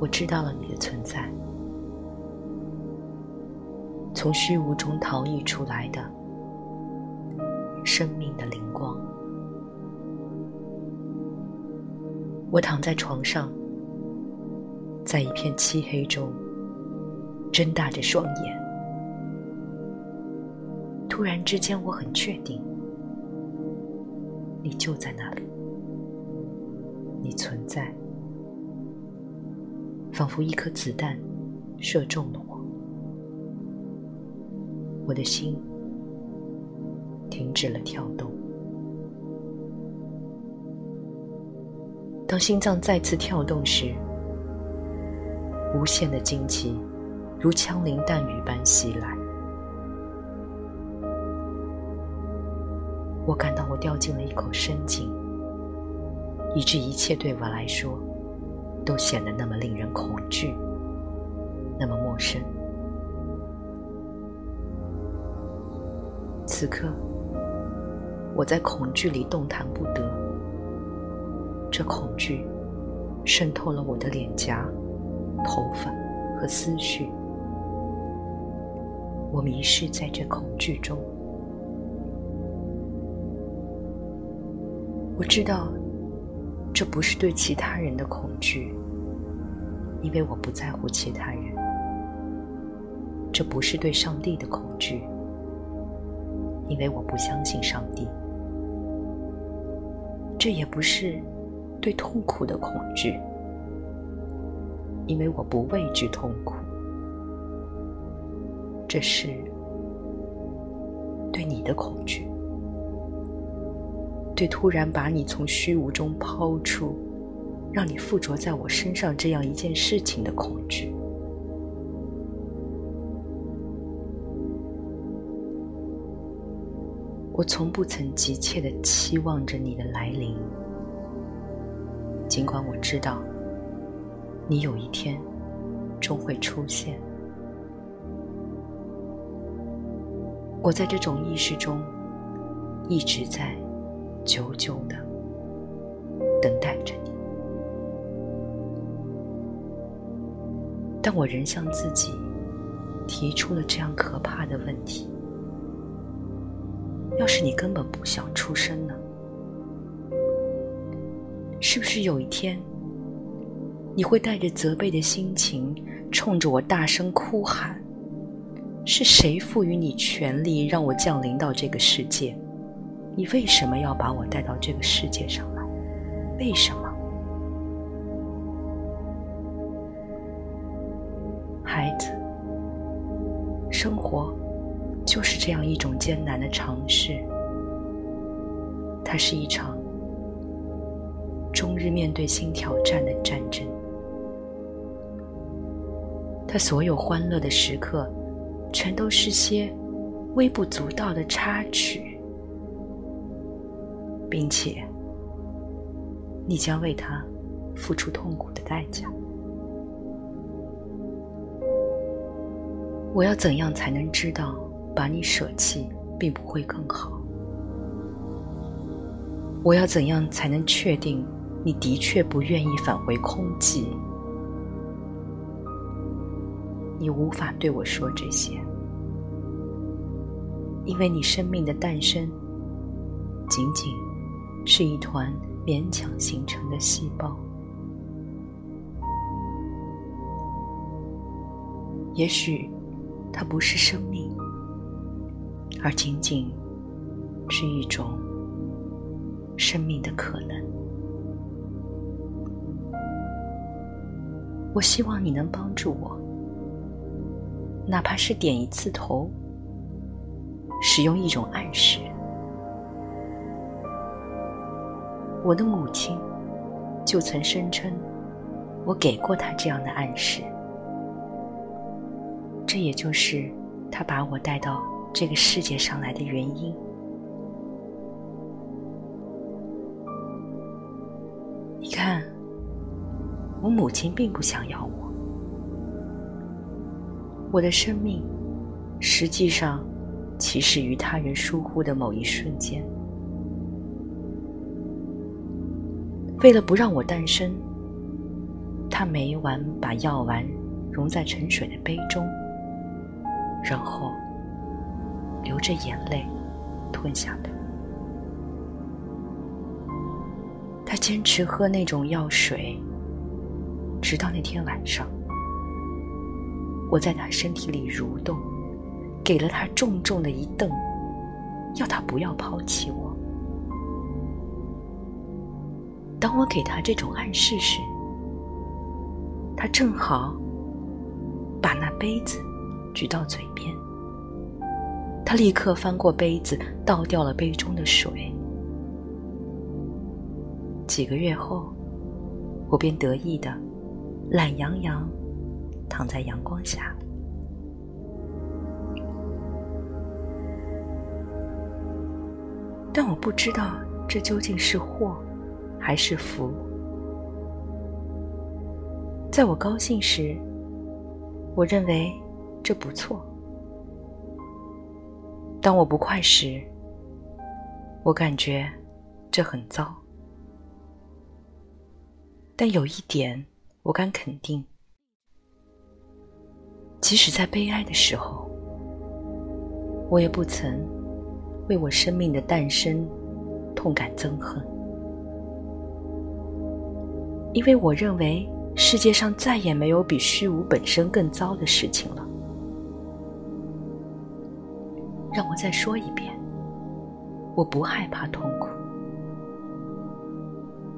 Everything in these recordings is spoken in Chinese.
我知道了你的存在。从虚无中逃逸出来的生命的灵光。我躺在床上，在一片漆黑中睁大着双眼。突然之间，我很确定你就在那里，你存在，仿佛一颗子弹射中了我。我的心停止了跳动。当心脏再次跳动时，无限的惊奇如枪林弹雨般袭来。我感到我掉进了一口深井，以致一切对我来说都显得那么令人恐惧，那么陌生。此刻我在恐惧里动弹不得，这恐惧渗透了我的脸颊、头发和思绪。我迷失在这恐惧中。我知道这不是对其他人的恐惧，因为我不在乎其他人。这不是对上帝的恐惧，因为我不相信上帝。这也不是对痛苦的恐惧，因为我不畏惧痛苦。这是对你的恐惧，对突然把你从虚无中抛出，让你附着在我身上这样一件事情的恐惧。我从不曾急切地期望着你的来临，尽管我知道你有一天终会出现。我在这种意识中一直在久久地等待着你，但我仍向自己提出了这样可怕的问题：要是你根本不想出生呢？是不是有一天你会带着责备的心情冲着我大声哭喊，是谁赋予你权利让我降临到这个世界？你为什么要把我带到这个世界上来？为什么？孩子，生活就是这样一种艰难的尝试，它是一场终日面对新挑战的战争。它所有欢乐的时刻全都是些微不足道的插曲，并且你将为它付出痛苦的代价。我要怎样才能知道把你舍弃并不会更好？我要怎样才能确定你的确不愿意返回空寂？你无法对我说这些，因为你生命的诞生仅仅是一团勉强形成的细胞。也许它不是生命，而仅仅是一种生命的可能。我希望你能帮助我，哪怕是点一次头，使用一种暗示。我的母亲就曾声称我给过她这样的暗示，这也就是她把我带到这个世界上来的原因。你看，我母亲并不想要我，我的生命实际上起始于他人疏忽的某一瞬间。为了不让我诞生，他他每晚把药丸融在盛水的杯中，然后流着眼泪吞下的。他坚持喝那种药水，直到那天晚上，我在他身体里蠕动，给了他重重的一蹬，要他不要抛弃我。当我给他这种暗示时，他正好把那杯子举到嘴边，他立刻翻过杯子，倒掉了杯中的水。几个月后，我便得意地懒洋洋躺在阳光下。但我不知道这究竟是祸还是福。在我高兴时，我认为这不错；当我不快时，我感觉这很糟。但有一点我敢肯定，即使在悲哀的时候，我也不曾为我生命的诞生痛感憎恨，因为我认为世界上再也没有比虚无本身更糟的事情了。让我再说一遍，我不害怕痛苦，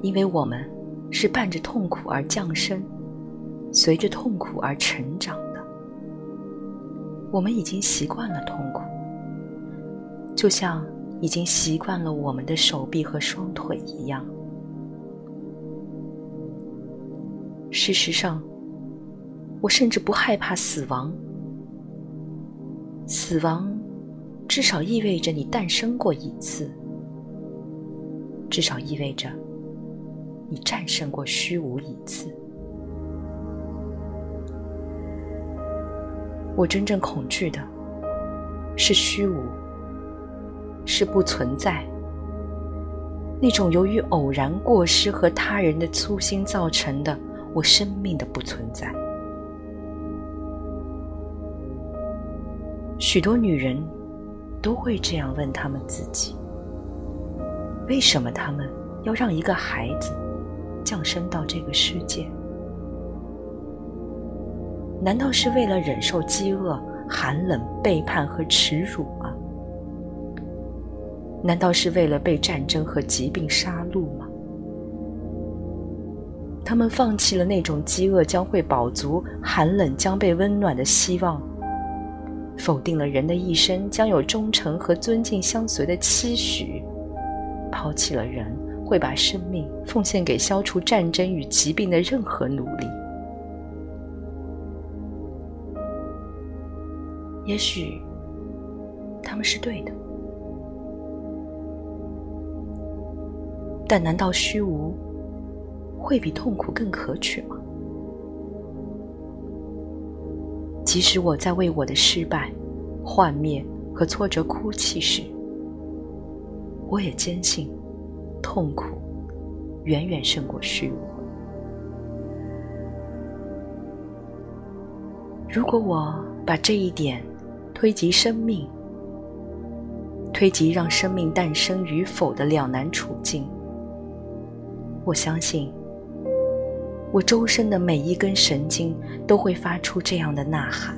因为我们是伴着痛苦而降生，随着痛苦而成长的。我们已经习惯了痛苦，就像已经习惯了我们的手臂和双腿一样。事实上，我甚至不害怕死亡。死亡至少意味着你诞生过一次，至少意味着你战胜过虚无一次。我真正恐惧的是虚无，是不存在，那种由于偶然过失和他人的粗心造成的我生命的不存在。许多女人都会这样问她们自己，为什么她们要让一个孩子降生到这个世界？难道是为了忍受饥饿、寒冷、背叛和耻辱吗？难道是为了被战争和疾病杀戮吗？他们放弃了那种饥饿将会饱足、寒冷将被温暖的希望，否定了人的一生将有忠诚和尊敬相随的期许，抛弃了人会把生命奉献给消除战争与疾病的任何努力。也许他们是对的，但难道虚无会比痛苦更可取吗？即使我在为我的失败、幻灭和挫折哭泣时，我也坚信痛苦远远胜过虚无。如果我把这一点推及生命，推及让生命诞生与否的两难处境，我相信我周身的每一根神经都会发出这样的呐喊：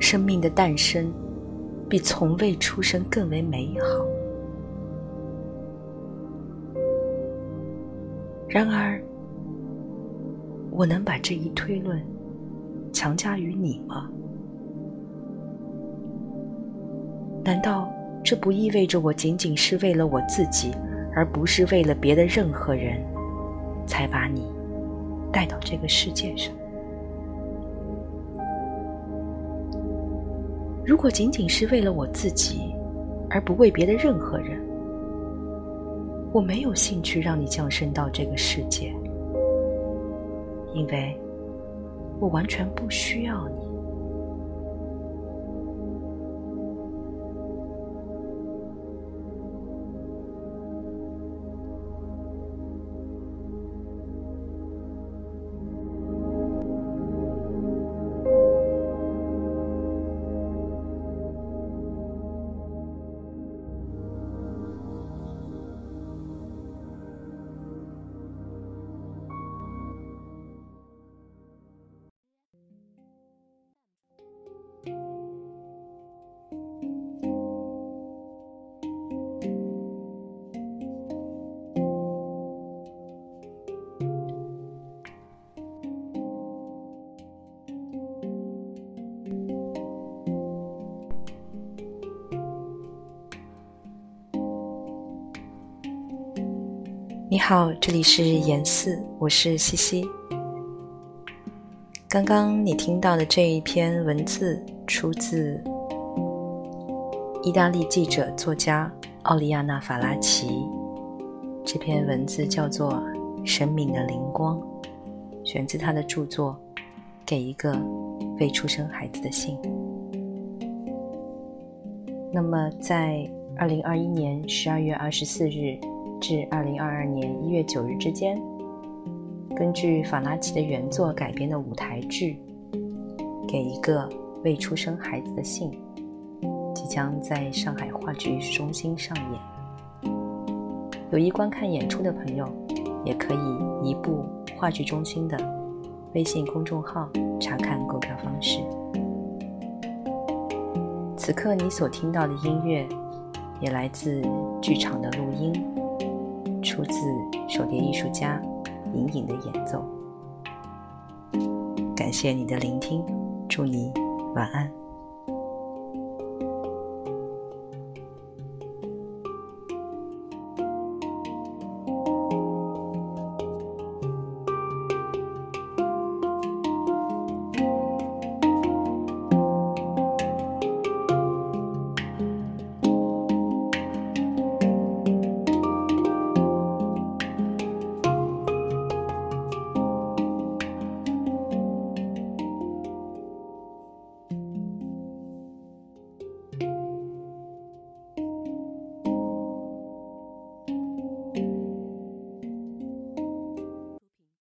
生命的诞生比从未出生更为美好。然而，我能把这一推论强加于你吗？难道这不意味着我仅仅是为了我自己，而不是为了别的任何人，才把你带到这个世界上？如果仅仅是为了我自己，而不为别的任何人，我没有兴趣让你降生到这个世界，因为我完全不需要你。你好，这里是言四，我是西西。刚刚你听到的这一篇文字出自意大利记者作家奥利亚娜·法拉奇，这篇文字叫做《生命的灵光》，选自他的著作《给一个未出生孩子的信》。那么在2021年12月24日至2022年1月9日之间，根据法拉奇的原作改编的舞台剧《给一个未出生孩子的信》即将在上海话剧中心上演。有意观看演出的朋友也可以移步话剧中心的微信公众号查看购票方式。此刻你所听到的音乐也来自剧场的录音，出自手碟艺术家隐隐的演奏。感谢你的聆听，祝你晚安。